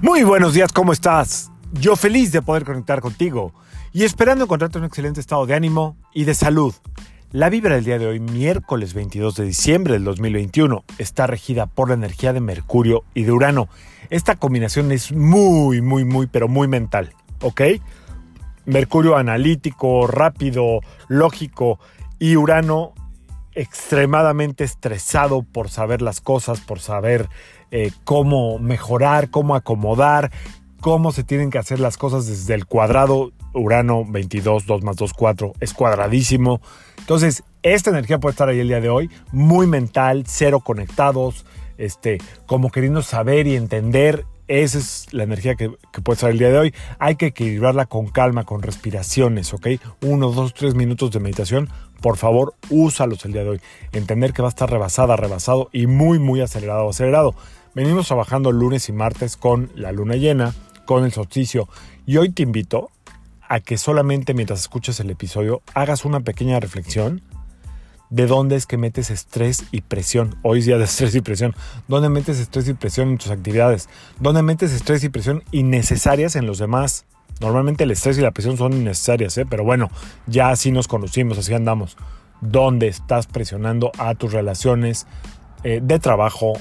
Muy buenos días, ¿cómo estás? Yo feliz de poder conectar contigo y esperando encontrarte en un excelente estado de ánimo y de salud. La vibra del día de hoy, miércoles 22 de diciembre del 2021, está regida por la energía de Mercurio y de Urano. Esta combinación es muy mental, ¿ok? Mercurio analítico, rápido, lógico y Urano extremadamente estresado por saber las cosas, por saber cómo mejorar, cómo acomodar, cómo se tienen que hacer las cosas desde el cuadrado. Urano 22, 2 más 2, 4, es cuadradísimo. Entonces, esta energía puede estar ahí el día de hoy, muy mental, cero conectados, como queriendo saber y entender. Esa es la energía que puede estar el día de hoy. Hay que equilibrarla con calma, con respiraciones, ¿ok? 1, 2, 3 minutos de meditación. Por favor, úsalos el día de hoy. Entender que va a estar rebasado y muy acelerado. Venimos trabajando lunes y martes con la luna llena, con el solsticio. Y hoy te invito a que solamente mientras escuches el episodio hagas una pequeña reflexión de dónde es que metes estrés y presión. Hoy es día de estrés y presión. ¿Dónde metes estrés y presión en tus actividades? ¿Dónde metes estrés y presión innecesarias en los demás? Normalmente el estrés y la presión son innecesarias, pero bueno, ya así nos conocimos, así andamos. ¿Dónde estás presionando a tus relaciones de trabajo,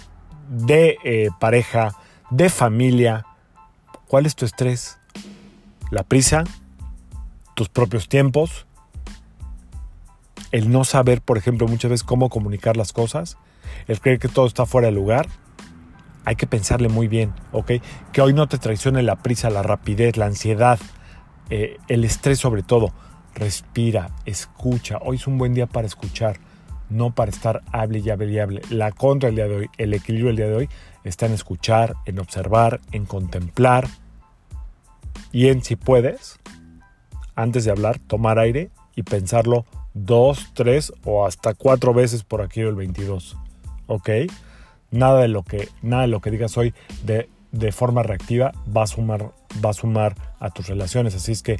de pareja, de familia? ¿Cuál es tu estrés? ¿La prisa? ¿Tus propios tiempos? El no saber, por ejemplo, muchas veces cómo comunicar las cosas, el creer que todo está fuera de lugar. Hay que pensarle muy bien, ¿ok? Que hoy no te traicione la prisa, la rapidez, la ansiedad, el estrés sobre todo. Respira, escucha. Hoy es un buen día para escuchar, no para estar hable y hable. La contra del día de hoy, el equilibrio del día de hoy, está en escuchar, en observar, en contemplar. Y en, si puedes, antes de hablar, tomar aire y pensarlo 2, 3 o hasta 4 veces por aquí del 22, ¿ok? Nada de lo que digas hoy de forma reactiva va a sumar a tus relaciones. Así es que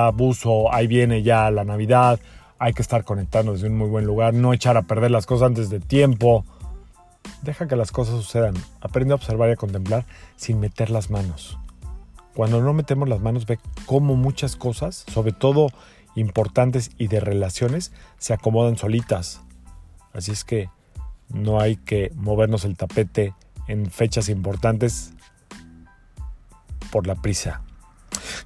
abuso, ahí viene ya la Navidad. Hay que estar conectando desde un muy buen lugar. No echar a perder las cosas antes de tiempo. Deja que las cosas sucedan. Aprende a observar y a contemplar sin meter las manos. Cuando no metemos las manos, ve cómo muchas cosas, sobre todo importantes y de relaciones, se acomodan solitas. Así es que no hay que movernos el tapete en fechas importantes por la prisa.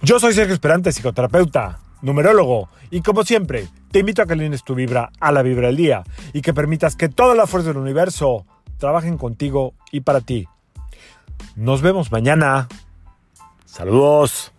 Yo soy Sergio Esperante, psicoterapeuta, numerólogo, y como siempre, te invito a que alines tu vibra a la vibra del día y que permitas que todas las fuerzas del universo trabajen contigo y para ti. Nos vemos mañana. Saludos.